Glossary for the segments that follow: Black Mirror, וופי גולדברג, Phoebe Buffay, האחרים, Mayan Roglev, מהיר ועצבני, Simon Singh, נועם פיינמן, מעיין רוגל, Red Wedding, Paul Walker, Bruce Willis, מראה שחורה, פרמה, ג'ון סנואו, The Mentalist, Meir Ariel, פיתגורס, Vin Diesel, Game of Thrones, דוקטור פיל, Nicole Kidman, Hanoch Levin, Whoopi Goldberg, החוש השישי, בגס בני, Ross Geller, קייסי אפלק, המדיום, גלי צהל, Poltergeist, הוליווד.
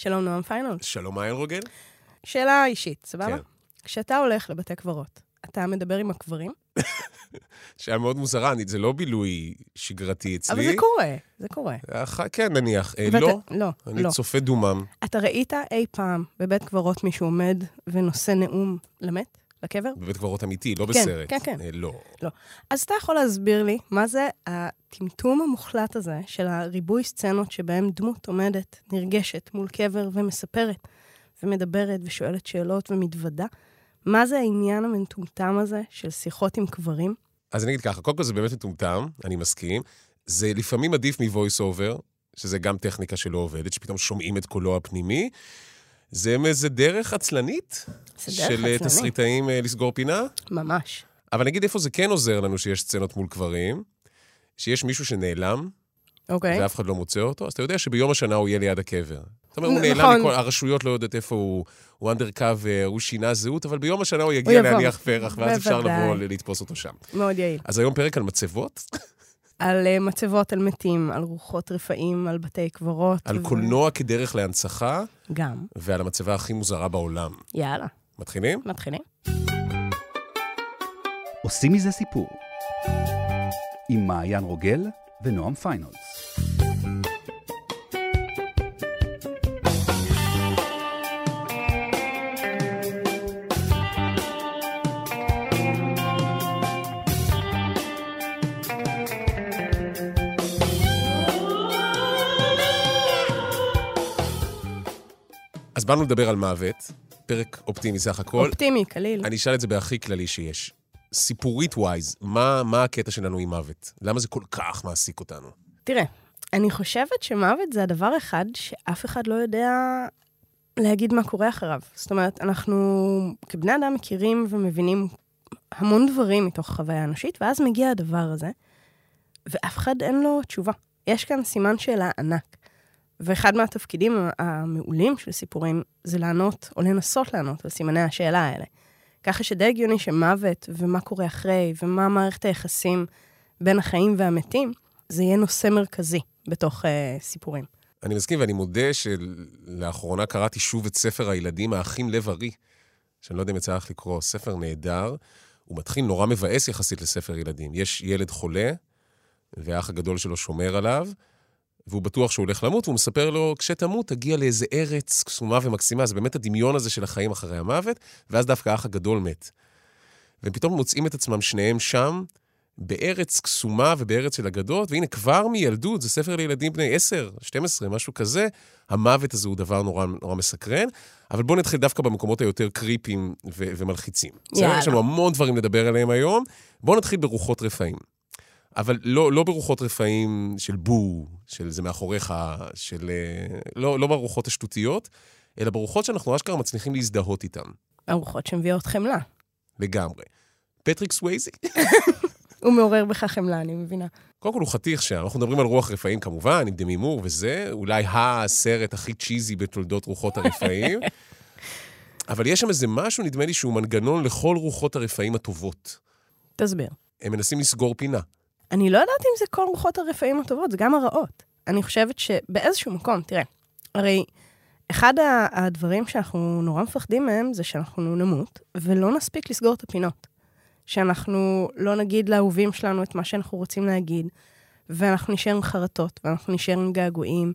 שלום נועם פיינמן. שלום מאיין רוגל. שאלה אישית, סבבה? כן. כשאתה הולך לבתי קברות, אתה מדבר עם הקברים? שהיה מאוד מוזרה, זה לא בילוי שגרתי אצלי. אבל זה קורה, זה קורה. כן, נניח. לא, לא. אני צופה דומם. אתה ראית אי פעם בבית קברות מישהו עומד ונושא נאום למת? לקבר? בבית קברות אמיתי, לא בסרט. כן, כן, כן. לא. אז אתה יכול להסביר לי מה זה הטמטום המוחלט הזה של הריבוי סצנות שבהם דמות עומדת, נרגשת מול קבר ומספרת ומדברת ושואלת שאלות ומתוודה? מה זה העניין המטומטם הזה של שיחות עם קברים? אז אני אגיד ככה, קודם כל זה באמת מטומטם, אני מסכים. זה לפעמים עדיף מ-voice over, שזה גם טכניקה שלא עובדת, שפתאום שומעים את קולו הפנימי. זה מאיזה דרך עצלנית? של תסריטאים לסגור פינה? ממש. אבל נגיד איפה זה כן עוזר לנו שיש סצנות מול קברים, שיש מישהו שנעלם, ואף אחד לא מוצא אותו, אז אתה יודע שביום השנה הוא יהיה ליד הקבר. זאת אומרת, הוא נעלם מכל, הרשויות לא יודעת איפה הוא undercover, הוא שינה זהות, אבל ביום השנה הוא יגיע להניח פרח, ואז אפשר לבוא לתפוס אותו שם. מאוד יעיל. אז היום פרק על מצבות. על מצבות, על מתים, על רוחות רפאים, על בתי קברות. על קולנוע כדרך להנצחה. גם. ועל המצבה הכי מוזרה בעולם. יאללה. מתחילים? מתחילים. עושים מזה סיפור. עם מעיין רוגל ונועם פיינולס. אז באנו לדבר על מוות, פרק אופטימי סך הכל. אופטימי, כליל. אני אשאל את זה בהכי כללי שיש. סיפורית ווייז, מה הקטע שלנו עם מוות? למה זה כל כך מעסיק אותנו? תראה, אני חושבת שמוות זה הדבר אחד שאף אחד לא יודע להגיד מה קורה אחריו. זאת אומרת, אנחנו כבני אדם מכירים ומבינים המון דברים מתוך החוויה האנושית, ואז מגיע הדבר הזה, ואף אחד אין לו תשובה. יש כאן סימן שאלה ענק. ואחד מהתפקידים המעולים של סיפורים זה לענות, או לנסות לענות, על סימני השאלה האלה. ככה שדי הגיוני שמוות, ומה קורה אחרי, ומה מערכת היחסים בין החיים והמתים, זה יהיה נושא מרכזי בתוך סיפורים. אני מסכים, ואני מודה שלאחרונה קראתי שוב את ספר הילדים, האחים לב ארי, שאני לא יודע אם יצא לך לקרוא, ספר נהדר, הוא מתחיל נורא מבאס יחסית לספר ילדים. יש ילד חולה, והאח הגדול שלו שומר עליו, והוא בטוח שהוא הולך למות, והוא מספר לו, כשתמות, תגיע לאיזה ארץ קסומה ומקסימה. זה באמת הדמיון הזה של החיים אחרי המוות, ואז דווקא האח הגדול מת. ופתאום מוצאים את עצמם שניהם שם, בארץ קסומה ובארץ של אגדות, והנה כבר מילדות, זה ספר לילדים בני 10, 12, משהו כזה, המוות הזה הוא דבר נורא, נורא מסקרן, אבל בואו נתחיל דווקא במקומות היותר קריפים ומלחיצים. יאללה. יש לנו המון דברים לדבר עליהם היום, בואו נתחיל ברוחות רפאים. אבל לא ברוחות רפאים של בו, של זה מאחוריך, של לא ברוחות השטותיות, אלא ברוחות שאנחנו אשכרה מצליחים להזדהות איתן. הרוחות שמביאות חמלה. לגמרי. פטריק סווייזי. הוא מעורר בך חמלה, אני מבינה. קודם כל הוא חתיך שם. אנחנו מדברים על רוח רפאים כמובן, עם דמימור וזה, אולי הסרט הכי צ'יזי בתולדות רוחות הרפאים. אבל יש שם איזה משהו, נדמה לי, שהוא מנגנון לכל רוחות הרפאים הטובות. תסביר. הם מנסים לסגור פינה. אני לא יודעת אם זה כל רוחות הרפאים הטובות, זה גם הרעות. אני חושבת שבאיזשהו מקום, תראה, הרי אחד הדברים שאנחנו נורא מפחדים מהם, זה שאנחנו נמות, ולא נספיק לסגור את הפינות. שאנחנו לא נגיד לאהובים שלנו את מה שאנחנו רוצים להגיד, ואנחנו נשאר עם חרטות, ואנחנו נשאר עם געגועים,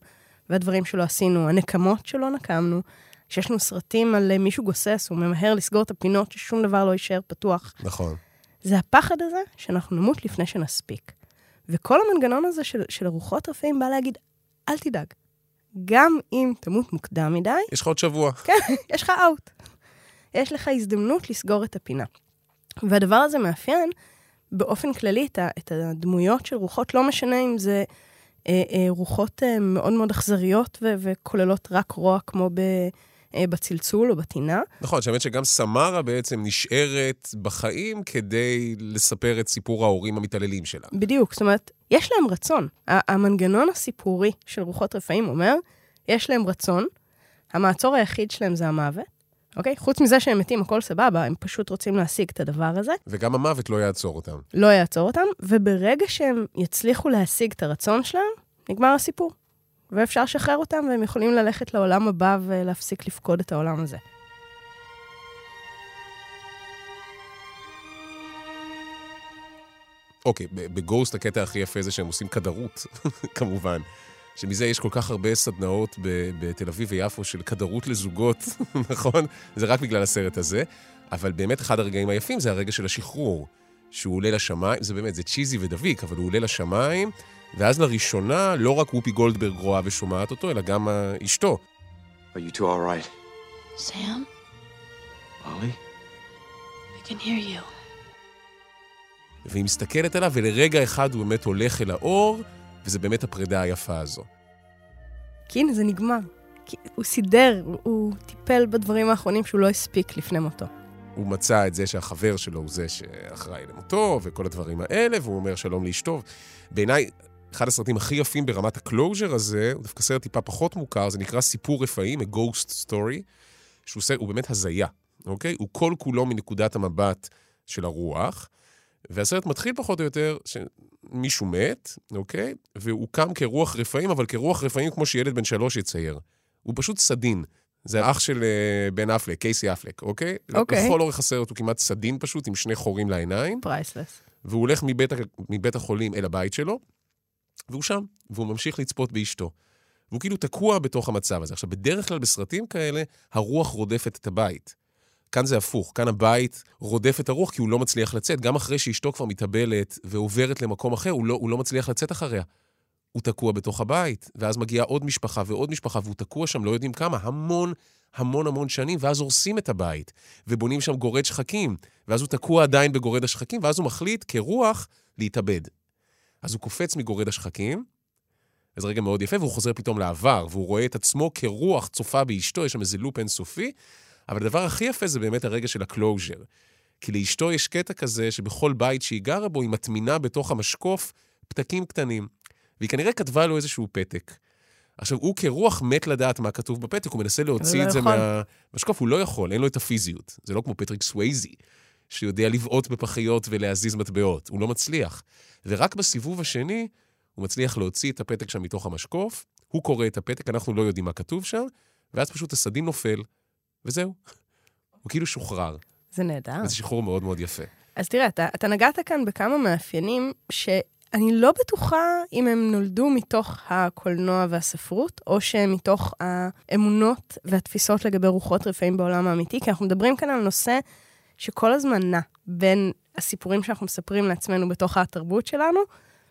והדברים שלא עשינו, הנקמות שלא נקמנו, שיש לנו סרטים על מישהו גוסס, הוא ממהר לסגור את הפינות, ששום דבר לא יישאר פתוח. נכון. זה הפחד הזה שאנחנו נמות לפני שנספיק. וכל המנגנון הזה של הרוחות רפאים בא להגיד, אל תדאג. גם אם תמות מוקדם מדי... יש לך עוד שבוע. כן, יש לך אאוט. יש לך הזדמנות לסגור את הפינה. והדבר הזה מאפיין באופן כללי את הדמויות של רוחות, לא משנה אם זה רוחות מאוד מאוד אכזריות וכוללות רק רוע כמו בצלצול או בטינה. נכון, שהאמת שגם סמרה בעצם נשארת בחיים כדי לספר את סיפור ההורים המתעללים שלה. בדיוק, זאת אומרת, יש להם רצון. המנגנון הסיפורי של רוחות רפאים אומר, יש להם רצון, המעצור היחיד שלהם זה המוות, אוקיי? חוץ מזה שהם מתים הכל סבבה, הם פשוט רוצים להשיג את הדבר הזה. וגם המוות לא יעצור אותם. לא יעצור אותם, וברגע שהם יצליחו להשיג את הרצון שלהם, נגמר הסיפור. ואפשר לשחרר אותם, והם יכולים ללכת לעולם הבא ולהפסיק לפקוד את העולם הזה. אוקיי, בגוסט הקטע הכי יפה זה שהם עושים כדרות, כמובן. שמזה יש כל כך הרבה סדנאות בתל אביב ויפו של כדרות לזוגות, נכון? זה רק בגלל הסרט הזה. אבל באמת אחד הרגעים היפים זה הרגע של השחרור, שהוא עולה לשמיים, זה באמת, זה צ'יזי ודביק, אבל הוא עולה לשמיים, ואז לראשונה לא רק וופי גולדברג רואה ושומעת אותו, אלא גם אשתו. Are you two all right? Sam? Molly? I can hear you. והיא מסתכלת עליו, ולרגע אחד הוא באמת הולך אל האור, וזה באמת הפרידה היפה הזו. כי הנה, זה נגמר. הוא סידר, הוא טיפל בדברים האחרונים שהוא לא הספיק לפני מותו. הוא מצא את זה שהחבר שלו הוא זה שאחראי למותו, וכל הדברים האלה, והוא אומר שלום לאשתו. בעיניי, אחד הסרטים הכי יפים ברמת הקלוז'ר הזה, הוא דווקא סרט טיפה פחות מוכר, זה נקרא סיפור רפאים, a ghost story, שהוא סרט, הוא באמת הזיה, אוקיי? הוא כל כולו מנקודת המבט של הרוח, והסרט מתחיל פחות או יותר, שמישהו מת, אוקיי? והוא קם כרוח רפאים, אבל כרוח רפאים כמו שילד בן 3 יצייר. הוא פשוט סדין. זה אח של בן אפלק, קייסי אפלק, אוקיי? אוקיי. לכל אורך הסרט הוא כמעט סדין פשוט, עם שני חורים לעיניים. פרייסלס. והוא הולך מבית החולים אל הבית שלו, והוא שם, והוא ממשיך לצפות באשתו. והוא כאילו תקוע בתוך המצב הזה. עכשיו, בדרך כלל בסרטים כאלה, הרוח רודפת את הבית. כאן זה הפוך, כאן הבית רודף את הרוח כי הוא לא מצליח לצאת. גם אחרי שאשתו כבר מתאבלת ועוברת למקום אחר, הוא לא מצליח לצאת אחריה. הוא תקוע בתוך הבית, ואז מגיעה עוד משפחה ועוד משפחה, והוא תקוע שם, לא יודעים כמה, המון, המון, המון שנים, ואז הורסים את הבית, ובונים שם גורד שחקים, ואז הוא תקוע עדיין בגורד השחקים, ואז הוא מחליט כרוח להתאבד. אז הוא קופץ מגורד השחקים, אז רגע מאוד יפה, והוא חוזר פתאום לעבר, והוא רואה את עצמו כרוח צופה באשתו, יש שם איזה לופ אינסופי, אבל הדבר הכי יפה זה באמת הרגע של הקלוז'ר. כי לאשתו יש קטע כזה שבכל בית שהיא גרה בו, היא מטמינה בתוך המשקוף פתקים קטנים. והיא כנראה כתבה לו איזשהו פתק. עכשיו, הוא כרוח מת לדעת מה כתוב בפתק, הוא מנסה להוציא את זה מהמשקוף, הוא לא יכול, אין לו את הפיזיות. זה לא כמו פטריק סווייזי, שיודע לבעוט בפחיות ולהזיז מטבעות. הוא לא מצליח. ורק בסיבוב השני, הוא מצליח להוציא את הפתק שם מתוך המשקוף, הוא קורא את הפתק, אנחנו לא יודעים מה כתוב שם, ואז פשוט הסדין נופל. וזהו. הוא כאילו שוחרר. זה נהדר. וזה שחרור מאוד מאוד יפה. אז תראה, אתה נגעת כאן בכמה מאפיינים שאני לא בטוחה אם הם נולדו מתוך הקולנוע והספרות, או שהם מתוך האמונות והתפיסות לגבי רוחות רפאים בעולם האמיתי, כי אנחנו מדברים כאן על נושא שכל הזמן נע בין הסיפורים שאנחנו מספרים לעצמנו בתוך התרבות שלנו,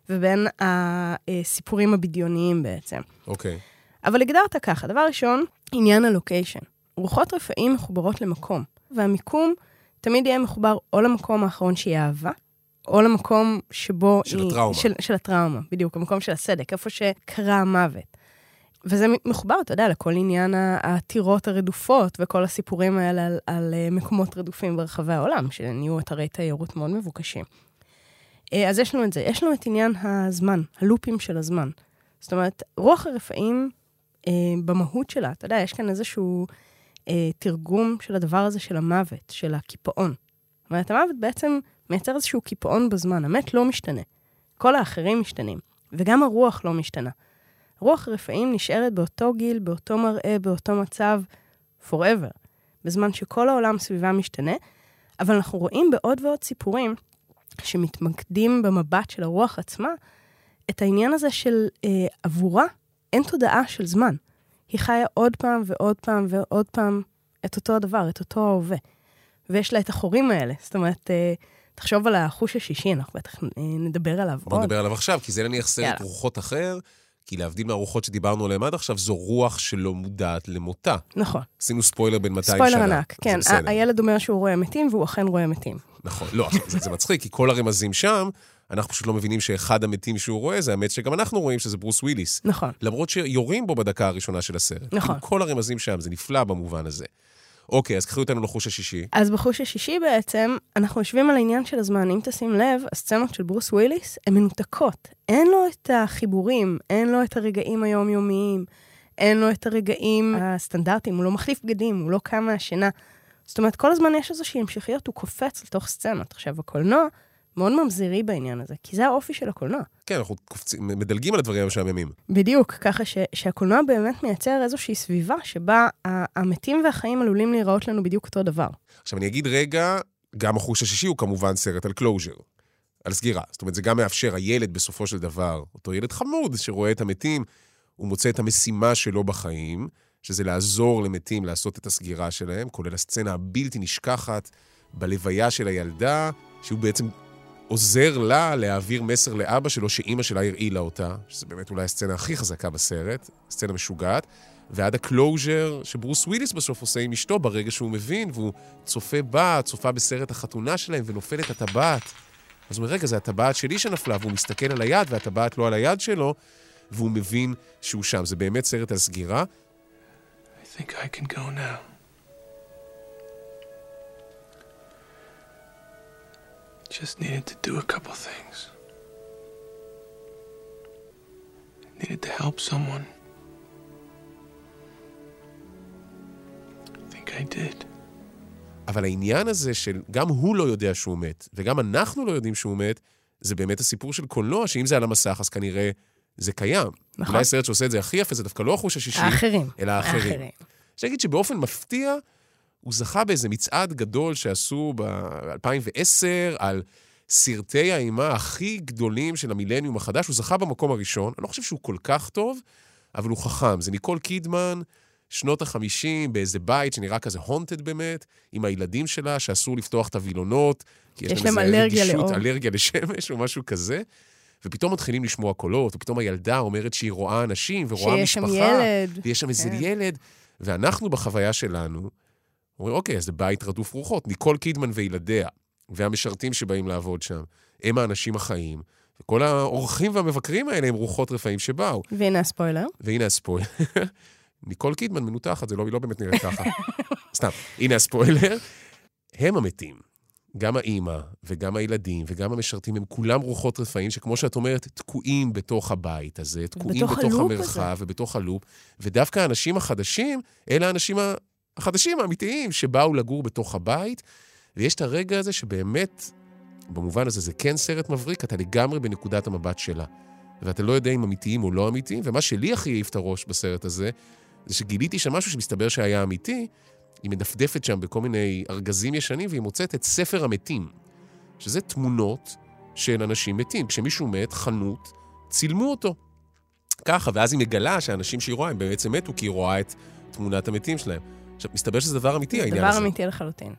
ובין הסיפורים הבדיוניים בעצם. אוקיי. אבל הגדרת ככה, דבר ראשון, עניין הלוקיישן. רוחות רפאים מחוברות למקום, והמיקום תמיד יהיה מחובר או למקום האחרון שהיא אהבה, או למקום שבו... של הטראומה. של הטראומה, בדיוק, המקום של הסדק, איפה שקרה המוות. וזה מחובר, אתה יודע, לכל עניין העתירות הרדופות, וכל הסיפורים האלה על מקומות רדופים ברחבי העולם, שנהיו אתרי תיירות מאוד מבוקשים. אז יש לנו את זה, יש לנו את עניין הזמן, הלופים של הזמן. זאת אומרת, רוח הרפאים במהות שלה, אתה יודע, יש כאן איזשהו... תרגום של הדבר הזה של המוות, של הקיפאון. זאת אומרת, המוות בעצם מייצר איזשהו קיפאון בזמן. המת לא משתנה. כל האחרים משתנים. וגם הרוח לא משתנה. רוח רפאים נשארת באותו גיל, באותו מראה, באותו מצב, forever. בזמן שכל העולם סביבה משתנה, אבל אנחנו רואים בעוד ועוד סיפורים שמתמקדים במבט של הרוח עצמה, את העניין הזה של עבורה, אין תודעה של זמן. היא חיה עוד פעם ועוד פעם ועוד פעם את אותו הדבר, את אותו ההווה. ויש לה את החורים האלה. זאת אומרת, תחשוב על החוש השישי, אנחנו בטח נדבר עליו עוד. בוא נדבר עליו עכשיו, כי זה נניח סרט רוחות אחר, כי להבדיל מהרוחות שדיברנו עליהם עד עכשיו, זו רוח שלא מודעת למותה. נכון. עשינו ספוילר בין 200 שנה. ספוילר ענק, כן. הילד אומר שהוא רואה מתים, והוא אכן רואה מתים. נכון, לא, זה מצחיק, כי כל הרמזים שם, אנחנו פשוט לא מבינים שאחד המתים שהוא רואה, זה המת שגם אנחנו רואים שזה ברוס וויליס. נכון. למרות שיורים בו בדקה הראשונה של הסרט. נכון. כל הרמזים שם, זה נפלא במובן הזה. אוקיי, אז קחו אותנו לחוש השישי. אז בחוש השישי בעצם, אנחנו יושבים על העניין של הזמן, אם תשים לב, הסצנות של ברוס וויליס הן מנותקות. אין לו את החיבורים, אין לו את הרגעים היומיומיים, אין לו את הרגעים הסטנדרטיים, הוא לא מחליף בגדים, הוא לא קם מהשינה. זאת אומרת, כל הזמן יש איזושהי המשכיות, הוא קופץ לתוך סצנות. עכשיו, הקולנוע מאוד ממזירי בעניין הזה, כי זה האופי של הקולנוע. כן, אנחנו מדלגים על הדברים המשעממים. בדיוק, ככה שהקולנוע באמת מייצר איזושהי סביבה שבה המתים והחיים עלולים להיראות לנו בדיוק אותו דבר. עכשיו אני אגיד רגע, גם החוש השישי הוא כמובן סרט על קלוז'ר, על סגירה. זאת אומרת, זה גם מאפשר הילד בסופו של דבר, אותו ילד חמוד שרואה את המתים, הוא מוצא את המשימה שלו בחיים, שזה לעזור למתים לעשות את הסגירה שלהם, כולל הסצנה הבלתי נשכחת בלוויה של הילדה, שהוא בעצם עוזר לה להעביר מסר לאבא שלו שאימא שלה הרעילה אותה, שזה באמת אולי הסצנה הכי חזקה בסרט, סצנה משוגעת, ועד הקלוז'ר שברוס וויליס בסוף עושה עם אשתו ברגע שהוא מבין, והוא צופה בה, צופה בסרט החתונה שלהם ונופל את הטבעת. אז הוא אומר, רגע, זה הטבעת שלי שנפלה, והוא מסתכל על היד והטבעת לא על היד שלו, והוא מבין שהוא שם. זה באמת סרט על סגירה. I think I can go now. Just needed to do a couple things. Needed to help someone. I think I did. אבל העניין הזה של גם הוא לא יודע שהוא מת, וגם אנחנו לא יודעים שהוא מת, זה באמת הסיפור של קולנוע, שאם זה על המסך, אז כנראה זה קיים. נכון. אולי סרט שעושה את זה הכי יפה, זה דווקא לא החוש השישי, אלא האחרים. שאני אגיד שבאופן מפתיע, הוא זכה באיזה מצעד גדול שעשו ב-2010, על סרטי האימה הכי גדולים של המילניום החדש, הוא זכה במקום הראשון, אני לא חושב שהוא כל כך טוב, אבל הוא חכם. זה ניקול קידמן, שנות ה-50, באיזה בית שנראה כזה haunted באמת, עם הילדים שלה, שאסור לפתוח את הווילונות, כי יש להם איזה רגישות, אלרגיה לשמש או משהו כזה, ופתאום מתחילים לשמוע קולות, ופתאום הילדה אומרת שהיא רואה אנשים, ורואה משפחה, ויש שם איזה ילד, ואנחנו בחוויה שלנו, אומרים, אוקיי, אז זה בית רדוף רוחות, ניקול קידמן וילדיה, והמשרתים שבאים לעבוד שם, הם האנשים החיים, וכל האורחים והמבקרים האלה הם רוחות רפאים שבאו. והנה הספוילר. ניקול קידמן מנותחת, זה לא באמת נראה ככה. סתם, הנה הספוילר. הם המתים, גם האימא וגם הילדים וגם המשרתים, הם כולם רוחות רפאים שכמו שאת אומרת, תקועים בתוך הבית הזה, תקועים בתוך המרחב ובתוך הלופ, ודווקא האנשים החדשים, אלה האנשים החדשים האמיתיים שבאו לגור בתוך הבית, ויש את הרגע הזה שבאמת, במובן הזה זה כן סרט מבריק, אתה לגמרי בנקודת המבט שלה, ואתה לא יודע אם אמיתיים או לא אמיתיים, ומה שלי הכי העיף את הראש בסרט הזה, זה שגיליתי שם משהו שמסתבר שהיה אמיתי, היא מדפדפת שם בכל מיני ארגזים ישנים, והיא מוצאת את ספר המתים, שזה תמונות של אנשים מתים. כשמישהו מת, חנות, צילמו אותו. ככה, ואז היא מגלה שהאנשים שהיא רואה, הם בעצם מתו, כי היא רואה את תמונת המתים שלהם. עכשיו, מסתבר שזה דבר אמיתי, העניין הזה. זה דבר אמיתי לחלוטין.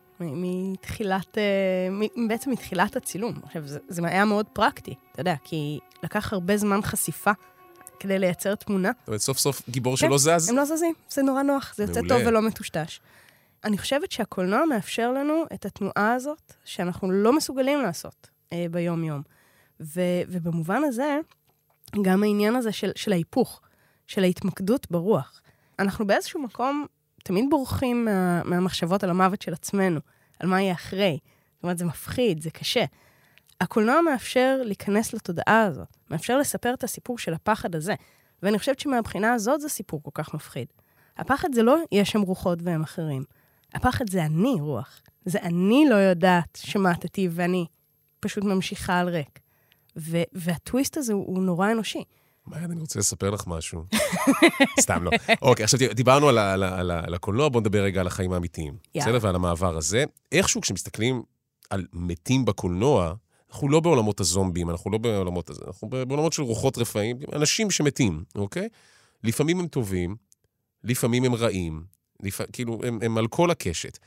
בעצם מתחילת הצילום. עכשיו, זה היה מאוד פרקטי, אתה יודע, כי לקח הרבה זמן חשיפה, כדי לייצר תמונה. זאת אומרת, סוף סוף גיבור שלא זז. הם לא זזים, זה נורא נוח, זה יוצא טוב ולא מטושטש. אני חושבת שהקולנוע מאפשר לנו את התנועה הזאת, שאנחנו לא מסוגלים לעשות ביום-יום. ובמובן הזה, גם העניין הזה של ההיפוך, של ההתמקדות ברוח. אנחנו באיזשהו מקום תמיד בורחים מהמחשבות על המוות של עצמנו, על מה יהיה אחרי. זאת אומרת, זה מפחיד, זה קשה. הקולנוע מאפשר להיכנס לתודעה הזאת, מאפשר לספר את הסיפור של הפחד הזה, ואני חושבת שמהבחינה הזאת זה סיפור כל כך מפחיד. הפחד זה לא יש שם רוחות והם אחרים. הפחד זה אני רוח. זה אני לא יודעת שמעתתי ואני פשוט ממשיכה על ריק. והטוויסט הזה הוא נורא אנושי. מה, אני רוצה לספר לך משהו? סתם לא. אוקיי, עכשיו דיברנו על הקולנוע, בואו נדבר רגע על החיים האמיתיים. בסדר, ועל המעבר הזה. איכשהו כשמסתכלים על מתים בקולנוע, אנחנו לא בעולמות הזומבים, אנחנו לא בעולמות הזה, אנחנו בעולמות של רוחות רפאים, אנשים שמתים, אוקיי? לפעמים הם טובים, לפעמים הם רעים, כאילו הם על כל הקשת,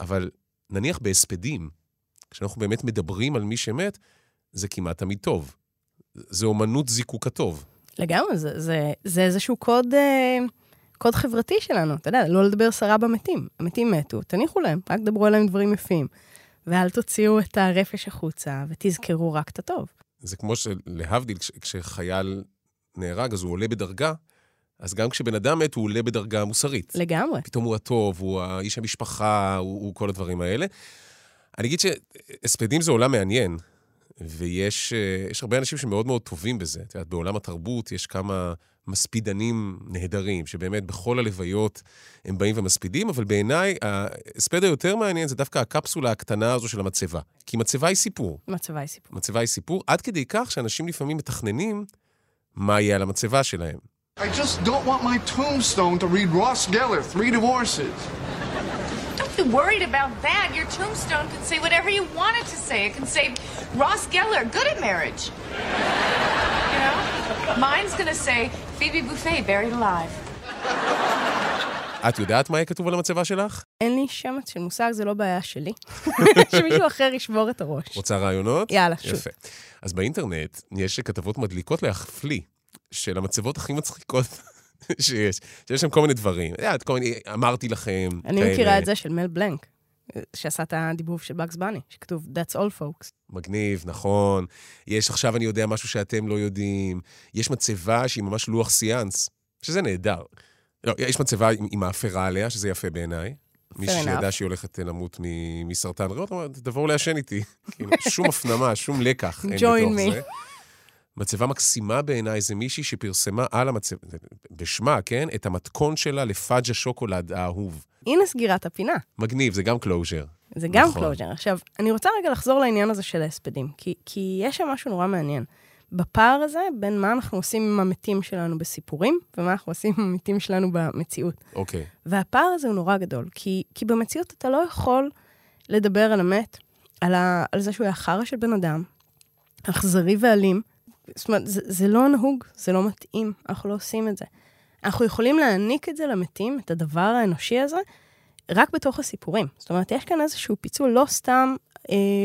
אבל נניח בהספדים, כשאנחנו באמת מדברים על מי שמת, זה כמעט תמיד טוב. זה אומנות זיקוק הטוב. לגמרי, זה איזשהו קוד חברתי שלנו, אתה יודע, לא לדבר סרה במתים, המתים מתו, תניחו להם, רק דברו עליהם דברים יפים. ואל תוציאו את הרפש החוצה, ותזכרו רק את הטוב. זה כמו שלהבדיל, כשחייל נהרג, אז הוא עולה בדרגה, אז גם כשבן אדם מת, הוא עולה בדרגה מוסרית. לגמרי. פתאום הוא הטוב, הוא האיש המשפחה, הוא כל הדברים האלה. אני אגיד שהספדים זה עולם מעניין, ויש הרבה אנשים שמאוד מאוד טובים בזה. בעולם התרבות יש כמה מספידנים נהדרים, שבאמת בכל הלוויות הם באים ומספידים, אבל בעיניי, הספד היותר מעניין זה דווקא הקפסולה הקטנה הזו של המצבה. כי מצבה היא סיפור. מצבה היא סיפור. מצבה היא סיפור, עד כדי כך שאנשים לפעמים מתכננים מה יהיה על המצבה שלהם. I just don't want my tombstone to read Ross Geller, 3 divorces. Don't be worried about that. Your tombstone can say whatever you want it to say. It can say Ross Geller, good at marriage. You know? Mine's going to say Phoebe Buffay, buried alive. את יודעת מה יהיה כתוב על המצבה שלך? אין לי שמץ של מושג, זה לא בעיה שלי. שמישהו אחר ישבור את הראש. רוצה רעיונות? יאללה, שוב. יפה. אז באינטרנט יש כתבות מדליקות להחפלי. של המצבות הכי מצחיקות שיש. שיש שם כל מיני דברים. אמרתי לכם... אני מכירה את זה של מל בלנק, שעשה את הדיבוב של בגס בני, שכתוב, That's all folks. מגניב, נכון. יש עכשיו אני יודע משהו שאתם לא יודעים. יש מצבה שהיא ממש לוח סיאנס, שזה נהדר. לא, יש מצבה עם מאפרה עליה, שזה יפה בעיניי. מישהו שידע שהיא הולכת למות מסרטן ריאות, דברו להשן איתי. שום הפנמה, שום לקח. Join me. מצבה מקסימה בעיניי זה מישהי שפרסמה על המצבה, בשמה, כן? את המתכון שלה לפאג' השוקולד האהוב. הנה סגירת הפינה. מגניב, זה גם קלוז'ר. זה גם נכון. קלוז'ר. עכשיו, אני רוצה רגע לחזור לעניין הזה של ההספדים, כי יש שם משהו נורא מעניין. בפער הזה, בין מה אנחנו עושים עם המתים שלנו בסיפורים, ומה אנחנו עושים עם המתים שלנו במציאות. אוקיי. והפער הזה הוא נורא גדול, כי במציאות אתה לא יכול לדבר על המת, על זה שהוא היה חרא של בן אדם, אכזרי ואלים, זאת אומרת, זה לא נהוג, זה לא מתאים, אנחנו לא עושים את זה. אנחנו יכולים להעניק את זה למתים, את הדבר האנושי הזה, רק בתוך הסיפורים. זאת אומרת, יש כאן איזשהו פיצול, לא סתם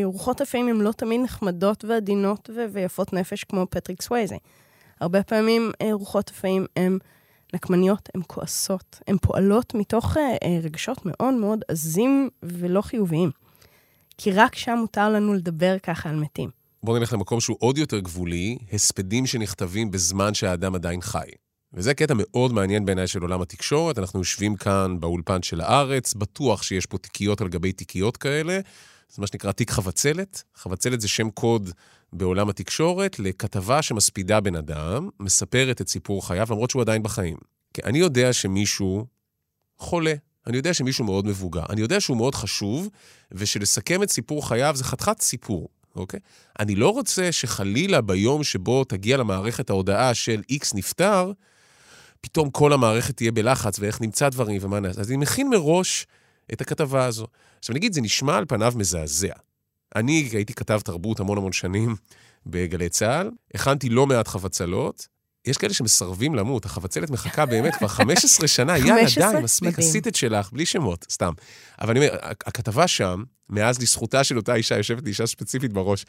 רוחות אפיים, הן לא תמיד נחמדות ועדינות ויפות נפש כמו פטריק סווייזי. הרבה פעמים רוחות אפיים הן נקמניות, הן כועסות, הן פועלות מתוך רגשות מאוד מאוד עזים ולא חיוביים. כי רק שם מותר לנו לדבר ככה על מתים. בואו נלך למקום שהוא עוד יותר גבולי, הספדים שנכתבים בזמן שהאדם עדיין חי. וזה קטע מאוד מעניין בעיניי של עולם התקשורת, אנחנו יושבים כאן באולפן של הארץ, בטוח שיש פה תיקיות על גבי תיקיות כאלה, זה מה שנקרא תיק חבצלת. חבצלת זה שם קוד בעולם התקשורת, לכתבה שמספידה בן אדם, מספרת את סיפור חייו, למרות שהוא עדיין בחיים. כי אני יודע שמישהו חולה, אני יודע שמישהו מאוד מבוגר, אני יודע שהוא מאוד חשוב, ושלסכם את סיפור חייו זה חתיכת סיפור. אוקיי? אני לא רוצה שחלילה ביום שבו תגיע למערכת ההודעה של X נפטר, פתאום כל המערכת תהיה בלחץ ואיך נמצא דברים ומה נעשה. אז אני מכין מראש את הכתבה הזו. עכשיו נגיד, זה נשמע על פניו מזעזע. אני הייתי כתב תרבות המון המון שנים בגלי צהל, הכנתי לא מעט חבצלות, יש כאלה שמסרבים למות, החבצלת מחכה באמת כבר 15 שנה, יאללה די, מספיק, עשית את שלך, בלי שמות, סתם. אבל אני אומר, הכתבה שם, מאז לזכותה של אותה אישה, יושבת אישה ספציפית בראש,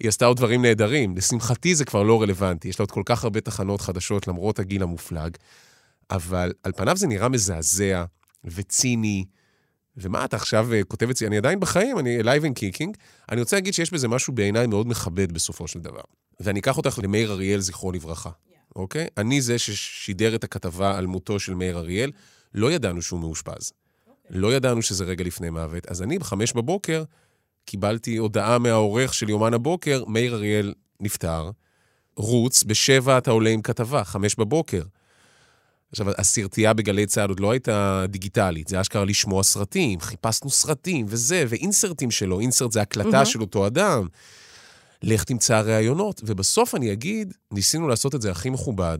היא עשתה עוד דברים נהדרים, לשמחתי זה כבר לא רלוונטי, יש לה עוד כל כך הרבה תחנות חדשות, למרות הגיל המופלג, אבל על פניו זה נראה מזעזע וציני, ומה אתה עכשיו כותב את זה, אני עדיין בחיים, אני live and kicking, אני רוצה להגיד שיש בזה משהו בעיניי מאוד מכבד בסופו של דבר. ואני אקח אותך למאיר אריאל, זכרו לברכה. אוקיי? אני זה ששידר את הכתבה על מותו של מאיר אריאל, לא ידענו שהוא מאושפז. לא ידענו שזה רגע לפני מוות. אז אני ב5:00 קיבלתי הודעה מהעורך של יומן הבוקר, מאיר אריאל נפטר, רוץ, ב7 אתה עולה עם כתבה, 5:00. עכשיו, הסרטייה בגלי צהל עוד לא הייתה דיגיטלית, זה אשכרה לשמוע סרטים, חיפשנו סרטים וזה, ואינסרטים שלו, אינסרט זה הקלטה של אותו אדם, לך תמצא ראיונות, ובסוף אני אגיד, ניסינו לעשות את זה הכי מכובד,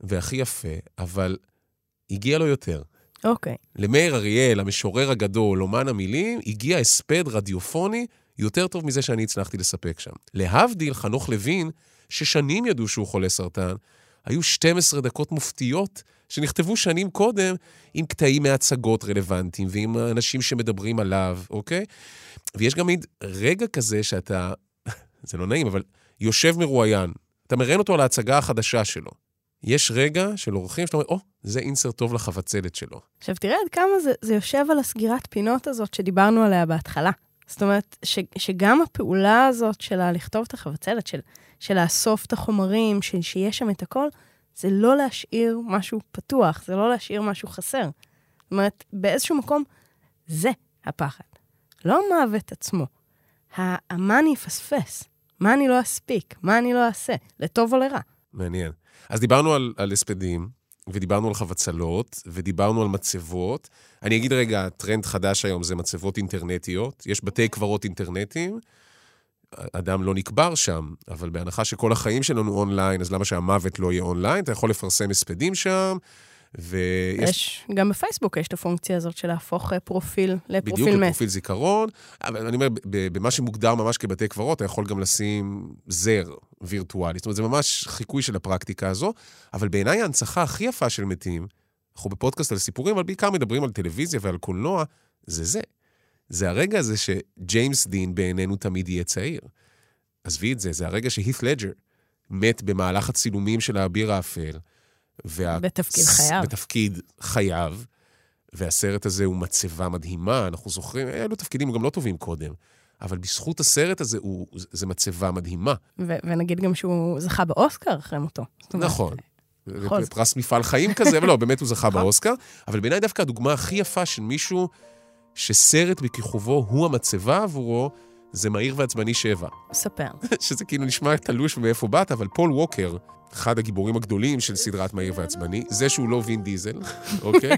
והכי יפה, אבל הגיע לו יותר. אוקיי. למאיר אריאל, המשורר הגדול, אומן המילים, הגיע הספד רדיופוני, יותר טוב מזה שאני הצלחתי לספק שם. להבדיל, חנוך לוין, ששנים ידעו שהוא חולה סרטן, היו 12 דקות מופתיות, שנכתבו שנים קודם, עם קטעים מהצגות רלוונטיים, ועם אנשים שמדברים עליו, אוקיי? ויש גם רגע כזה שאתה זה לא נעים, אבל יושב מרואיין, אתה מראיין אותו על ההצגה החדשה שלו. יש רגע של אורחים שאתה אומר, זה אינסרט טוב לחבצלת שלו. עכשיו תראה עד כמה זה יושב על הסגירת פינות הזאת שדיברנו עליה בהתחלה. זאת אומרת, שגם הפעולה הזאת של לכתוב את החבצלת, של לאסוף את החומרים, שיש שם את הכל, זה לא להשאיר משהו פתוח, זה לא להשאיר משהו חסר. זאת אומרת, באיזשהו מקום, זה הפחד. לא המוות עצמו. מה אני אפספס? מה אני לא אספיק? מה אני לא אעשה? לטוב או לרע? מעניין. אז דיברנו על הספדים, ודיברנו על חבצלות, ודיברנו על מצבות. אני אגיד רגע, טרנד חדש היום זה מצבות אינטרנטיות. יש בתי קברות אינטרנטיים, אדם לא נקבר שם, אבל בהנחה שכל החיים שלנו אונליין, אז למה שהמוות לא יהיה אונליין? אתה יכול לפרסם הספדים שם, ויש... גם בפייסבוק יש את הפונקציה הזאת של להפוך פרופיל לפרופיל מת. בדיוק, לפרופיל זיכרון. אבל אני אומר, במה שמוגדר ממש כבתי קברות, אתה יכול גם לשים זר וירטואלי. זאת אומרת, זה ממש חיקוי של הפרקטיקה הזו, אבל בעיניי ההנצחה הכי יפה של מתים, אנחנו בפודקאסט על סיפורים, אבל בעיקר מדברים על טלוויזיה ועל קולנוע, זה הרגע הזה שג'יימס דין בעינינו תמיד יהיה צעיר. עזבי את זה, זה הרגע שהית לג'ר מת במהלך הצילומים של האביר האפל, בתפקיד חייו, והסרט הזה הוא מצבה מדהימה, אנחנו זוכרים, היה לו תפקידים גם לא טובים קודם, אבל בזכות הסרט הזה, זה מצבה מדהימה. ונגיד גם שהוא זכה באוסקר אחרי מותו. נכון. פרס מפעל חיים כזה, אבל לא, באמת הוא זכה באוסקר, אבל בעיניי דווקא הדוגמה הכי יפה של מישהו שסרט בכיכובו הוא המצבה עבורו, זה מהיר ועצבני 7. ספר. שזה כאילו נשמע תלוש מאיפה באת, אבל פול ווקר, אחד הגיבורים הגדולים של סדרת מהיר ועצבני, זה שהוא לא וין דיזל, אוקיי?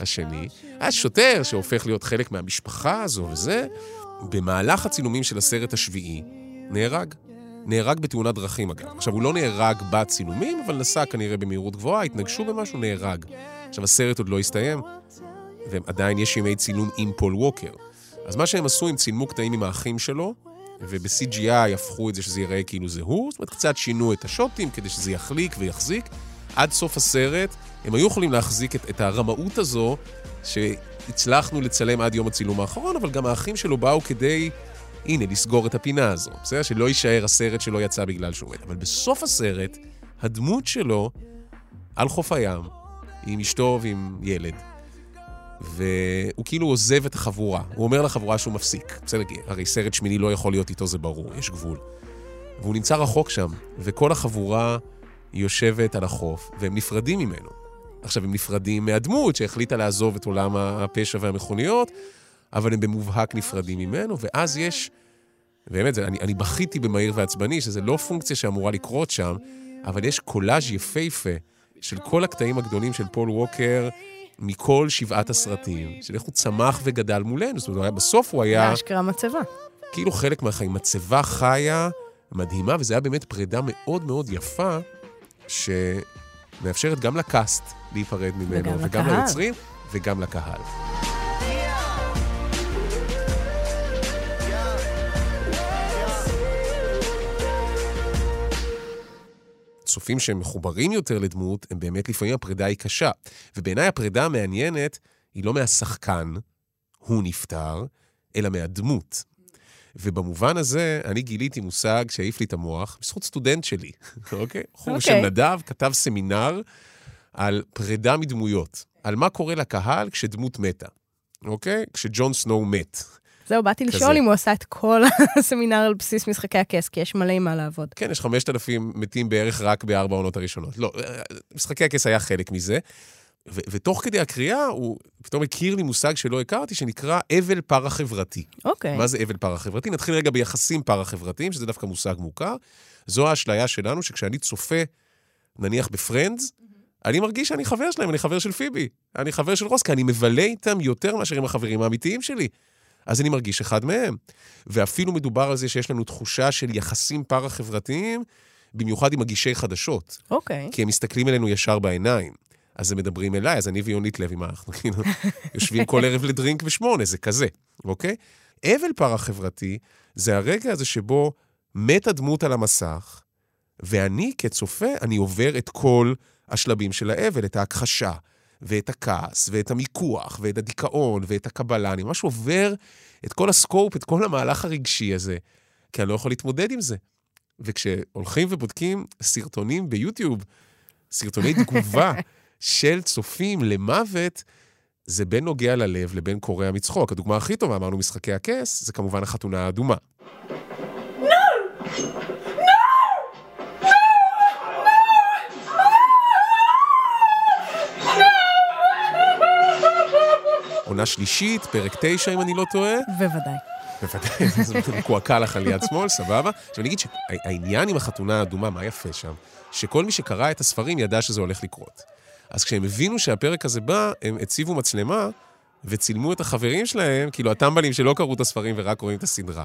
השני. השוטר שהופך להיות חלק מהמשפחה הזו וזה, במהלך הצילומים של הסרט השביעי, נהרג. נהרג בתאונת דרכים אגב. עכשיו, הוא לא נהרג בצילומים, אבל נסע כנראה במהירות גבוהה, התנגשו במשהו, נהרג. עכשיו, הסרט עוד לא הסתיים, ועדיין יש ימי צילום עם פול ווקר. אז מה שהם עשו, הם צילמו קטעים עם האחים שלו, וב-CGI הפכו את זה שזה ייראה כאילו זה הוא, זאת אומרת, קצת שינו את השוטים כדי שזה יחליק ויחזיק. עד סוף הסרט, הם היו יכולים להחזיק את הרמאות הזו, שהצלחנו לצלם עד יום הצילום האחרון, אבל גם האחים שלו באו כדי, הנה, לסגור את הפינה הזו. בסדר? שלא יישאר הסרט שלא יצא בגלל שהוא מת. אבל בסוף הסרט, הדמות שלו על חוף הים, עם אשתו ועם ילד. והוא כאילו עוזב את החבורה, הוא אומר לחבורה שהוא מפסיק, בסדר, הרי סרט שמיני לא יכול להיות איתו, זה ברור, יש גבול. והוא נמצא רחוק שם, וכל החבורה יושבת על החוף, והם נפרדים ממנו. עכשיו, הם נפרדים מהדמות שהחליטה לעזוב את עולם הפשע והמכוניות, אבל הם במובהק נפרדים ממנו, ואז יש, באמת, אני בכיתי במהיר ועצבני, שזה לא פונקציה שאמורה לקרות שם, אבל יש קולאז' יפהפה של כל הקטעים הגדולים של פול ווקר, מכל 7 הסרטים, של איך הוא צמח וגדל מולנו. זאת אומרת, בסוף הוא היה... להשקרה מצבה. כאילו חלק מהחיים. מצבה חיה מדהימה, וזה היה באמת פרידה מאוד מאוד יפה, שמאפשרת גם לקאסט להיפרד ממנו, וגם ליוצרים, וגם לקהל. צופים שהם מחוברים יותר לדמות, הם באמת לפעמים הפרידה היא קשה. ובעיניי הפרידה המעניינת היא לא מהשחקן, הוא נפטר, אלא מהדמות. ובמובן הזה, אני גיליתי מושג שהעיף לי את המוח, בזכות סטודנט שלי, אוקיי? חור של נדב, כתב סמינר על פרידה מדמויות, על מה קורה לקהל כשדמות מתה, אוקיי? כשג'ון סנואו מת. זהו, באתי לשאול אם הוא עשה את כל הסמינר על בסיס משחקי הכס, כי יש מלא מה לעבוד. כן, יש 5,000 מתים בערך רק ב4 עונות הראשונות. לא, משחקי הכס היה חלק מזה, ותוך כדי הקריאה, הוא פתאום הכיר לי מושג שלא הכרתי, שנקרא אבל פרה חברתי. אוקיי. מה זה אבל פרה חברתי? נתחיל רגע ביחסים פרה חברתיים, שזה דווקא מושג מוכר. זו האשליה שלנו, שכשאני צופה, נניח בפרנדס, אני מרגיש שאני חבר שלהם, אני חבר של פיבי, אני חבר של רוס, כי אני מבלה איתם יותר מאשר עם החברים האמיתיים שלי. אז אני מרגיש אחד מהם. ואפילו מדובר על זה שיש לנו תחושה של יחסים פרה-חברתיים, במיוחד עם הגישי חדשות. אוקיי. כי הם מסתכלים אלינו ישר בעיניים. אז הם מדברים אליי, אז אני ויונית לוי, מה אנחנו יושבים כל ערב לדרינק ב8, זה כזה, אוקיי? אבל פרה-חברתי, זה הרגע הזה שבו מת הדמות על המסך, ואני כצופה, אני עובר את כל השלבים של האבל, את ההכחשה, ואת הכעס, ואת המיקוח, ואת הדיכאון, ואת הקבלה. אני ממש עובר את כל הסקופ, את כל המהלך הרגשי הזה, כי אני לא יכול להתמודד עם זה. וכשהולכים ובודקים סרטונים ביוטיוב, סרטוני תגובה של צופים למוות, זה בין נוגע ללב לבין קורא המצחוק. הדוגמה הכי טובה, אמרנו משחקי הכס, זה כמובן החתונה האדומה. עונה שלישית, פרק 9, אם אני לא טועה. בוודאי. בוודאי, זה מקועקע לך על יד שמאל, סבבה. עכשיו אני אגיד שהעניין עם החתונה האדומה, מה יפה שם? שכל מי שקרא את הספרים ידע שזה הולך לקרות. אז כשהם הבינו שהפרק הזה בא, הם הציבו מצלמה וצילמו את החברים שלהם, כאילו הטמבלים שלא קראו את הספרים ורק רואים את הסדרה.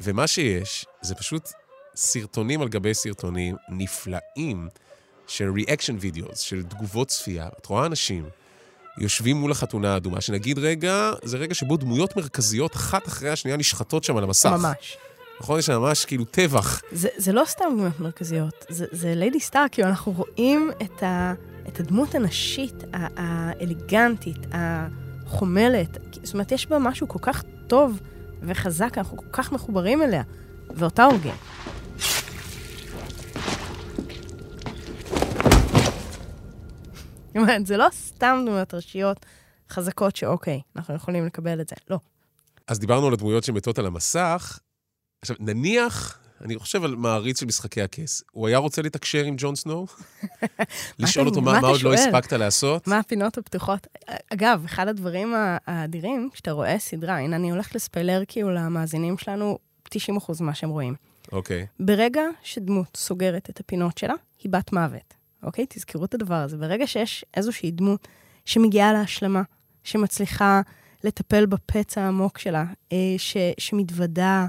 ומה שיש, זה פשוט סרטונים על גבי סרטונים נפלאים של ריאקשן וידאוס, של תגובות צפייה. את רואה אנשים יושבים מול החתונה האדומה, שנגיד רגע, זה רגע שבו דמויות מרכזיות אחת אחרי השנייה נשחטות שם על המסך. ממש. נכון, יש ממש כאילו טבח. זה לא סתם דמויות מרכזיות, זה לידי סטאר, כאילו אנחנו רואים את הדמות הנשית, האליגנטית, החומלת. זאת אומרת, יש בה משהו כל כך טוב וחזק, אנחנו כל כך מחוברים אליה, ואותה הורגה. זאת אומרת, זה לא סתם דמויות ראשיות חזקות שאוקיי, אנחנו יכולים לקבל את זה, לא. אז דיברנו על הדמויות שמתות על המסך. עכשיו, נניח, אני חושב על מעריץ של משחקי הכס, הוא היה רוצה להתקשר עם ג'ון סנואו? לשאול אותו מה עוד לא הספקת לעשות? מה הפינות הפתוחות? אגב, אחד הדברים האדירים, כשאתה רואה סדרה, הנה אני הולכת לספיילר כאילו למאזינים שלנו, 90% מה שהם רואים. אוקיי. ברגע שדמות סוגרת את הפינות שלה, היא בת מוות. אוקיי? תזכרו את הדבר הזה. ברגע שיש איזושהי דמות שמגיעה להשלמה, שמצליחה לטפל בפצע העמוק שלה, שמתוודעה,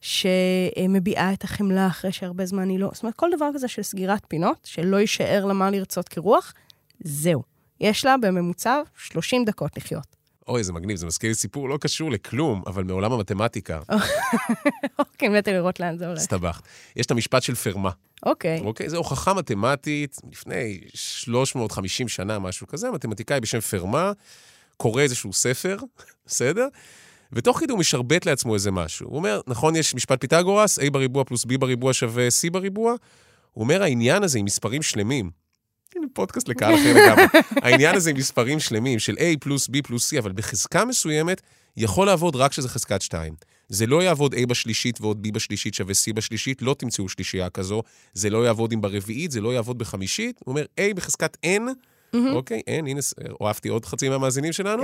שמביעה את החמלה אחרי שהרבה זמן היא לא... זאת אומרת, כל דבר כזה של סגירת פינות, שלא יישאר למה לרצות כרוח, זהו. יש לה בממוצע 30 דקות לחיות. אוי, זה מגניב, זה מזכיר לי סיפור לא קשור לכלום, אבל מעולם המתמטיקה. אוקיי, מתי לראות לאן זה הולך. סתבכת. יש את המשפט של פרמה. אוקיי. אוקיי, זו הוכחה מתמטית, לפני 350 שנה, משהו כזה, מתמטיקאי בשם פרמה, קורא איזשהו ספר, בסדר? ותוך כדי הוא משרבט לעצמו איזה משהו. הוא אומר, נכון, יש משפט פיתגורס, A בריבוע פלוס B בריבוע שווה C בריבוע. הוא אומר, העניין הזה עם מספרים שלמים, הנה פודקאסט לקהל אחר לגמרי, העניין הזה עם מספרים שלמים של A פלוס B פלוס C, אבל בחזקה מסוימת, יכול לעבוד רק שזה חזקת 2. זה לא יעבוד A בשלישית ועוד B בשלישית שווה C בשלישית, לא תמצאו שלישייה כזו, זה לא יעבוד עם ברביעית, זה לא יעבוד בחמישית. הוא אומר, A בחזקת N, אוקיי, N, הנה, אוהבתי עוד חצי מהמאזינים שלנו.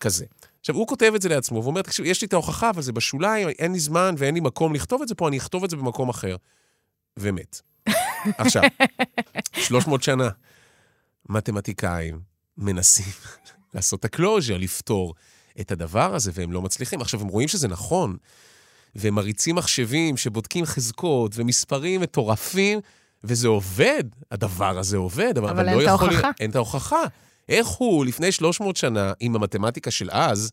כזה. עכשיו, הוא כותב את זה לעצמו, והוא אומר, יש לי את ההוכחה, אבל זה בשוליים, אין לי זמן ואין לי מקום לכתוב את זה פה, אני אכתוב את זה במקום אחר. ומת. עכשיו, 300 שנה, מתמטיקאים מנסים לעשות את הקלוז'ר, לפתור את הדבר הזה, והם לא מצליחים. עכשיו, הם רואים שזה נכון, והם מריצים מחשבים שבודקים חזקות ומספרים מטורפים, וזה עובד, הדבר הזה עובד, אבל אין את ההוכחה. אין את ההוכחה. איך הוא, לפני 300 שנה, עם המתמטיקה של אז,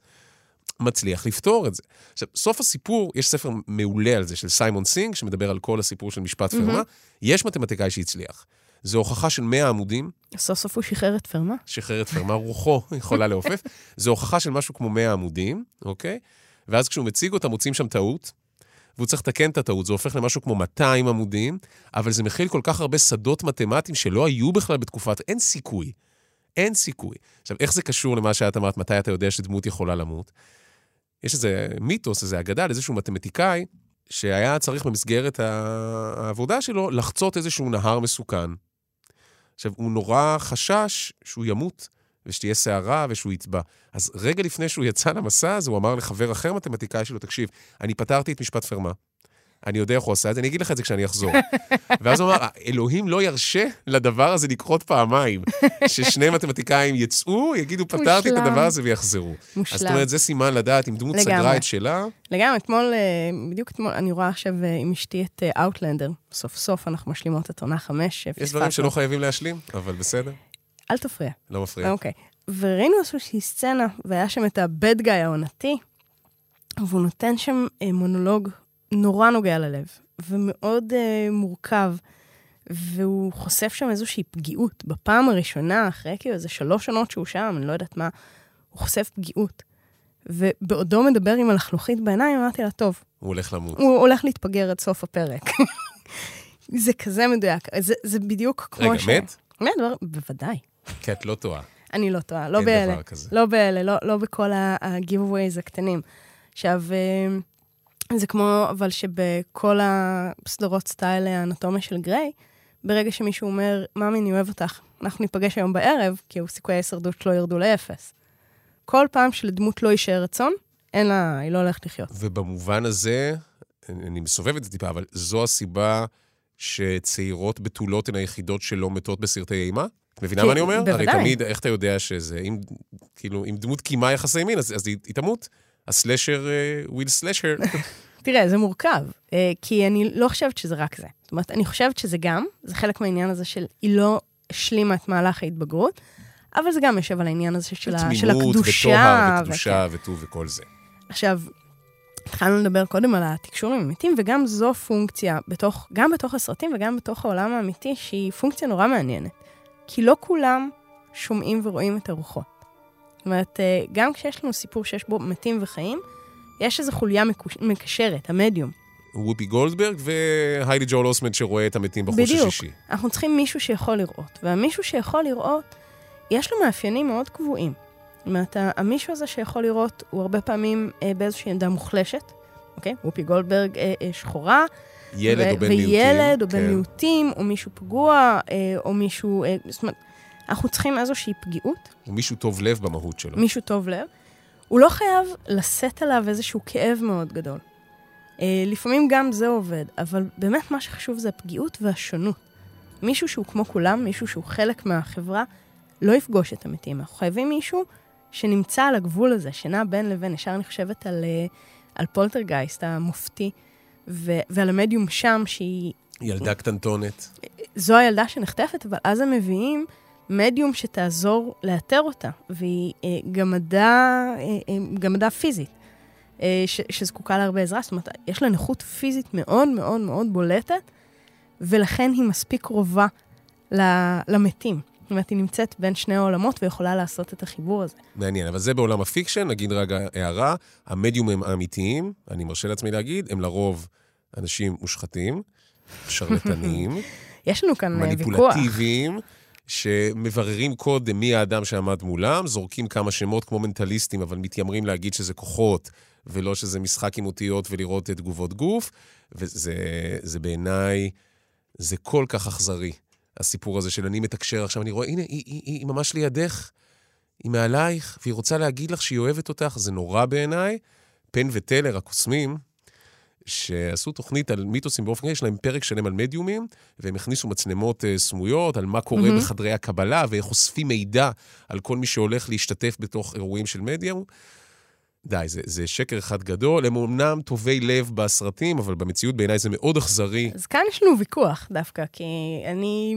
מצליח לפתור את זה. עכשיו, סוף הסיפור, יש ספר מעולה על זה, של סיימון סינג, שמדבר על כל הסיפור של משפט פרמה, יש מתמטיקאי שהצליח. זו הוכחה של 100 עמודים. סוף סוף הוא שחרר את פרמה. שחרר את פרמה, רוחו יכולה להופף. זו הוכחה של משהו כמו 100 עמודים, אוקיי? ואז כשהוא מציג אותה, מוצאים שם טעות, והוא צריך לתקן את הטעות, זה הופך למשהו כמו 200 עמודים, אבל זה מכיל כל כך הרבה שדות מתמטיים שלא היו בכלל בתקופת, אין סיכוי. אין סיכוי. עכשיו, איך זה קשור למה שאת אמרת, מתי אתה יודע שדמות יכולה למות? יש איזה מיתוס, איזה אגדה, איזשהו מתמטיקאי, שהיה צריך במסגרת העבודה שלו, לחצות איזשהו נהר מסוכן. עכשיו, הוא נורא חשש שהוא ימות, ושתהיה שערה, ושהוא יטבע. אז רגע לפני שהוא יצא למסע, אז הוא אמר לחבר אחר מתמטיקאי שלו, תקשיב, אני פתרתי את משפט פרמה. אני יודע איך הוא עשה את זה, אני אגיד לך את זה כשאני אחזור. ואז הוא אמר, אלוהים לא ירשה לדבר הזה לקרות פעמיים, ששני מתמטיקאים יצאו, יגידו, פתרתי את הדבר הזה ויחזרו. מושלם. אז זאת אומרת, זה סימן לדעת, אם דמות סגרה את שלה. לגמרי, אתמול, בדיוק אתמול, אני רואה עכשיו עם אשתי את Outlander, סוף סוף אנחנו משלימות את עונה 5. יש דברים שלא חייבים להשלים, אבל בסדר. אל תפריע. לא מפריע. אוקיי. וראינו איזושהי סצנה, והיה שם את הבד גאי העונתי, והוא נותן שם מונולוג נורא נוגע ללב, ומאוד מורכב, והוא חושף שם איזושהי פגיעות. בפעם הראשונה, אחרי כאילו איזה 3 שנות שהוא שם, אני לא יודעת מה, הוא חושף פגיעות. ובעודו מדבר עם הלחלוכית בעיניים, אמרתי לה, טוב. הוא הולך למות. הוא הולך להתפגר עד סוף הפרק. זה כזה מדויק. זה בדיוק כמו רגע, מת? מת, בוודאי. כי את לא טועה. אני לא טועה, לא באלה. אין דבר כזה. לא באלה, לא בכל ה-giveaways הקטנים. עכשיו... זה כמו, אבל שבכל הסדרות סטייל האנטומיה של גריי, ברגע שמישהו אומר, מאמי, אני אוהב אותך, אנחנו ניפגש היום בערב, כי סיכויי ההישרדות לא ירדו ל-0. כל פעם שלדמות לא יישאר רצון, אין לה, היא לא הולכת לחיות. ובמובן הזה, אני מסובב את זה טיפה, אבל זו הסיבה שצעירות בתולות הן היחידות שלא מתות בסרטי אימה? מבינה מה אני אומר? בוודאי. הרי תמיד, איך אתה יודע שזה, אם דמות קימה יחסי מין, אז היא תמות. הסלשר, וויל סלשר. תראה, זה מורכב, כי אני לא חושבת שזה רק זה. זאת אומרת, אני חושבת שזה גם, זה חלק מהעניין הזה של, היא לא השלימה את מהלך ההתבגרות, אבל זה גם יושב על העניין הזה של הקדושה. תמימות וטוהר וקדושה וטוב וכל זה. עכשיו, התחלנו לדבר קודם על התקשורים האמיתיים, וגם זו פונקציה, גם בתוך הסרטים וגם בתוך העולם האמיתי, שהיא פונקציה נורא מעניינת. כי לא כולם שומעים ורואים את הרוחות. זאת אומרת, גם כשיש לנו סיפור שיש בו מתים וחיים, יש איזו חוליה מקשרת, המדיום. וויפי גולדברג והיילי ג'ול אוסמנט שרואה את המתים בחוש השישי. בדיוק, אנחנו צריכים מישהו שיכול לראות, והמישהו שיכול לראות, יש לו מאפיינים מאוד קבועים. זאת אומרת, המישהו הזה שיכול לראות, הוא הרבה פעמים באיזושהי עמדה מוחלשת, אוקיי? וויפי גולדברג שחורה, וילד או בן מיעוטים, או מישהו פגוע, או מישהו... זאת אומרת, אנחנו צריכים איזושהי פגיעות. או מישהו טוב לב במהות שלו. מישהו טוב לב. הוא לא חייב לשאת עליו איזשהו כאב מאוד גדול. לפעמים גם זה עובד, אבל באמת מה שחשוב זה הפגיעות והשונות. מישהו שהוא כמו כולם, מישהו שהוא חלק מהחברה, לא יפגוש את המתים. אנחנו חייבים מישהו שנמצא על הגבול הזה, שנע בין לבין. ישר אני חושבת על פולטרגייסט המופתי, ועל המדיום שם שהיא... ילדה קטנטונת. זו הילדה שנחטפת, אבל אז הם מביאים מדיום שתעזור לאתר אותה, והיא גמדה פיזית, שזקוקה להרבה עזרה, זאת אומרת, יש לה נכות פיזית מאוד מאוד מאוד בולטת, ולכן היא מספיק קרובה למתים. זאת אומרת, היא נמצאת בין שני העולמות, ויכולה לעשות את החיבור הזה. מעניין, אבל זה בעולם הפיקשן, נגיד רגע הערה, המדיום הם האמיתיים, אני מרשה לעצמי להגיד, הם לרוב אנשים מושחתים, שרלטנים, יש לנו כאן ויכוח. מניפולטיביים, שמבררים קודם מי האדם שעמד מולם, זורקים כמה שמות כמו מנטליסטים, אבל מתיימרים להגיד שזה כוחות, ולא שזה משחק עם אותיות ולראות את תגובות גוף, וזה בעיניי, זה כל כך אכזרי. הסיפור הזה של אני מתקשר עכשיו, אני רואה, הנה, היא ממש לידך, היא מעלייך, והיא רוצה להגיד לך שהיא אוהבת אותך, זה נורא בעיניי. פן וטלר, הקוסמים, שעשו תוכנית על מיתוסים באופן, יש להם פרק שלם על מדיומים, והם הכניסו מצלמות סמויות, על מה קורה בחדרי הקבלה, וחושפים מידע על כל מי שהולך להשתתף בתוך אירועים של מדיום. די, זה שקר אחד גדול, הם אמנם טובי לב בסרטים, אבל במציאות בעיניי זה מאוד אכזרי. אז כאן יש לנו ויכוח דווקא, כי אני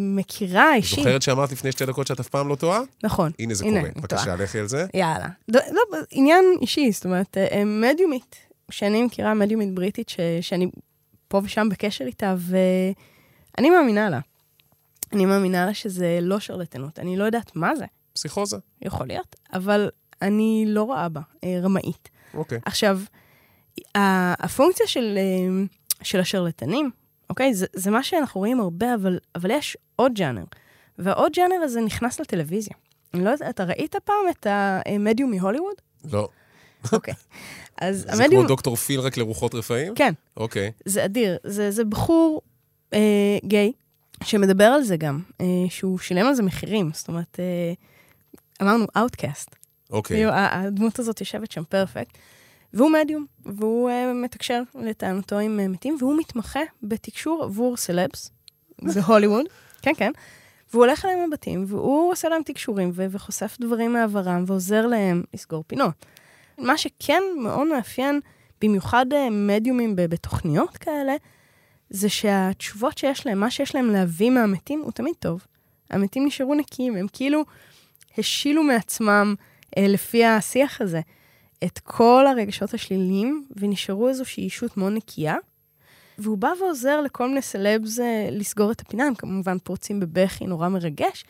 מכירה אישית. זוכרת שאמרת לפני 2 דקות שאת אף פעם לא טועה? נכון. הנה זה קורה, בבקשה, לכי על זה. יאללה. לא, עניין אישי, זאת אומרת, מדיומית, שאני מכירה מדיומית בריטית, שאני פה ושם בקשר איתה, ואני מאמינה לה. אני מאמינה לה שזה לא שרלטנות, אני לא יודעת מה זה. פסיכוזה. יכול להיות, אבל... אני לא רואה בה, רמאית. אוקיי. עכשיו, הפונקציה של השרלטנים, אוקיי? זה מה שאנחנו רואים הרבה, אבל יש עוד ג'אנר. והעוד ג'אנר הזה נכנס לטלוויזיה. אני לא יודעת, אתה ראית פעם את המדיום מהוליווד? לא. אוקיי. אז המדיום... זה כמו דוקטור פיל רק לרוחות רפאים? כן. אוקיי. זה אדיר. זה בחור גיי, שמדבר על זה גם, שהוא שילם על זה מחירים. זאת אומרת, אמרנו, אאוטקאסט. אוקיי. הדמות הזאת יושבת שם פרפקט, והוא מדיום, והוא מתקשר לטענתו עם מתים, והוא מתמחה בתקשור עבור סלבס, בהוליווד, כן, כן, והוא הולך אליהם לבתים, והוא עושה להם תקשורים, וחושף דברים מעברם, ועוזר להם לסגור פינות. מה שכן מאוד מאפיין, במיוחד מדיומים בתוכניות כאלה, זה שהתשובות שיש להם, מה שיש להם להביא מהמתים, הוא תמיד טוב. המתים נשארו נקיים, הם כאילו השילו מעצמם, לפי השיח הזה, את כל הרגשות השלילים, ונשארו איזושהי אישות מאוד נקייה, והוא בא ועוזר לכל מיני סלבס לסגור את הפינה, הם כמובן פורצים בבכי נורא מרגש,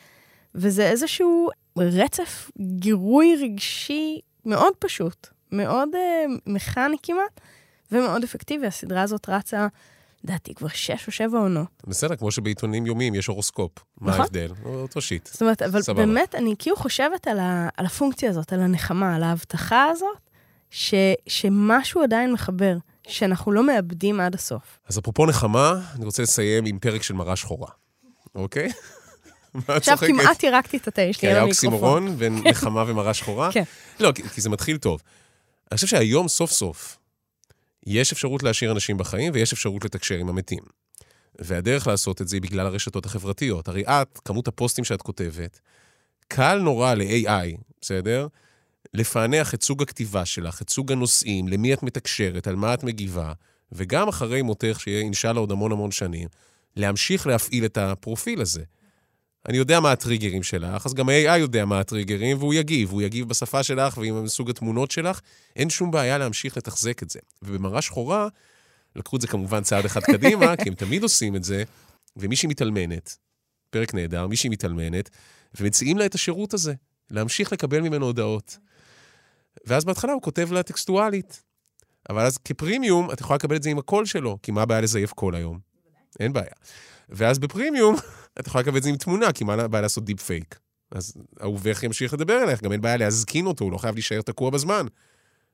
וזה איזשהו רצף גירוי רגשי מאוד פשוט, מאוד מכני כמעט, ומאוד אפקטיבי. הסדרה הזאת רצה, דעתי, כבר 6 או 7 עונות. בסדר, כמו שבעיתונים יומיים יש אורוסקופ. מה ההבדל? אותו שיט. זאת אומרת, אבל באמת, אני כאילו חושבת על הפונקציה הזאת, על הנחמה, על ההבטחה הזאת, שמשהו עדיין מחבר, שאנחנו לא מאבדים עד הסוף. אז אפרופו נחמה, אני רוצה לסיים עם פרק של מראה שחורה. אוקיי? עכשיו כמעט הרקתי את התא, יש לי על המיקרופון. כי היה אוקסימורון בין נחמה ומראה שחורה? כן. לא, כי זה מתחיל טוב. אני חושב שהיום סוף סוף יש אפשרות להשאיר אנשים בחיים, ויש אפשרות לתקשר עם המתים. והדרך לעשות את זה היא בגלל הרשתות החברתיות. הרי את, כמות הפוסטים שאת כותבת, קל נורא ל-AI, בסדר? לפענח את סוג הכתיבה שלך, את סוג הנושאים, למי את מתקשרת, על מה את מגיבה, וגם אחרי מותך, שיהיה אינשאללה עוד המון המון שנים, להמשיך להפעיל את הפרופיל הזה. אני יודע מה הטריגרים שלך, אז גם ה-AI יודע מה הטריגרים, והוא יגיב בשפה שלך, ועם סוג התמונות שלך, אין שום בעיה להמשיך לתחזק את זה. ובמראה שחורה, לקחו את זה כמובן צעד אחד קדימה, כי הם תמיד עושים את זה, ומישהי מתעלמנת, פרק נהדר, מישהי מתעלמנת, ומציעים לה את השירות הזה, להמשיך לקבל ממנו הודעות. ואז בהתחלה הוא כותב לה טקסטואלית. אבל אז כפרימיום, את יכולה לקבל את זה עם הקול שלו, כי מה הבעיה לזייף קול היום? אין בעיה. ואז בפרימיום, את יכולה לקבל את זה עם תמונה, כי מה הבעיה לעשות דיפ פייק? אז האובך ימשיך לדבר אליך, גם אין בעיה להזכין אותו, הוא לא חייב להישאר תקוע בזמן.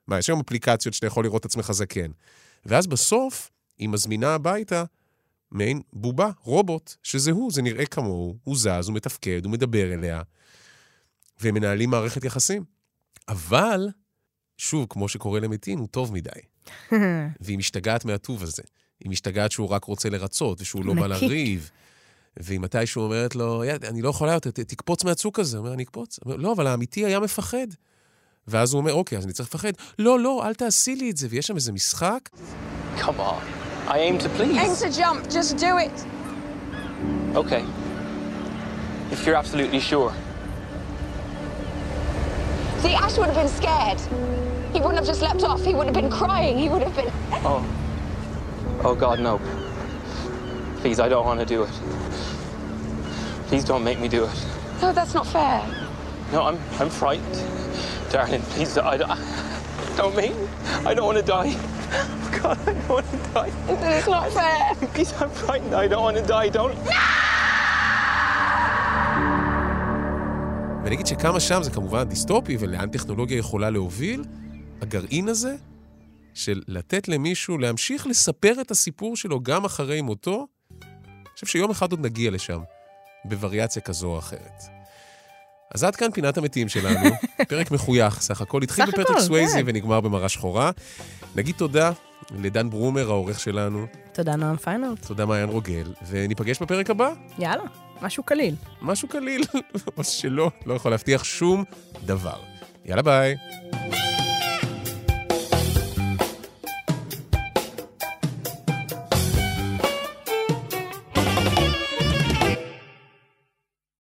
מה, יש היום אפליקציות שאתה יכול לראות את עצמך זקן. ואז בסוף, היא מזמינה הביתה, מעין בובה, רובוט, שזה הוא, זה נראה כמוהו, הוא זז, הוא מתפקד, הוא מדבר אליה, והם מנהלים מערכת יחסים. אבל, שוב, כמו שקורה למתין, הוא טוב מדי. והיא משתגעת מהטוב הזה. היא משתגעת שהוא רק רוצה לרצות, ושהוא לא בא לריב. והיא מתישהו אומרת לו, אני לא יכולה יותר, תקפוץ מהצוק הזה. הוא אומר, אני אקפוץ? לא, אבל האמיתי היה מפחד. ואז הוא אומר, אוקיי, אז אני צריך לפחד. לא, לא, אל תעשי לי את זה. ויש שם איזה משחק. Come on, I aim to please. Aim to jump, just do it. Okay. If you're absolutely sure. See, Ash would have been scared. He wouldn't have just leapt off. He would have been crying. He would have been... Oh, God, no. Please, I don't want to do it. Please don't make me do it. No, that's not fair. No, I'm frightened. Darling, please, I don't mean... I don't want to die. Oh, God, I don't want to die. It's not fair. Please, I'm frightened. I don't want to die. Don't... No! ואני אגיד שכמה שם זה כמובן דיסטופי, ולאן טכנולוגיה יכולה להוביל, הגרעין הזה של לתת למישהו להמשיך לספר את הסיפור שלו גם אחרי מותו, אני חושב שיום אחד עוד נגיע לשם, בווריאציה כזו או אחרת. אז עד כאן פינת המתים שלנו, פרק מחוייך, סך הכל התחיל בפטריק סווייזי ונגמר במראה שחורה. נגיד תודה לדן ברומר, העורך שלנו. תודה נועם פיינמן. תודה מעיין רוגל, וניפגש בפרק הבא. יאללה. משהו קליל. או שלא, לא יכול להבטיח שום דבר. יאללה ביי.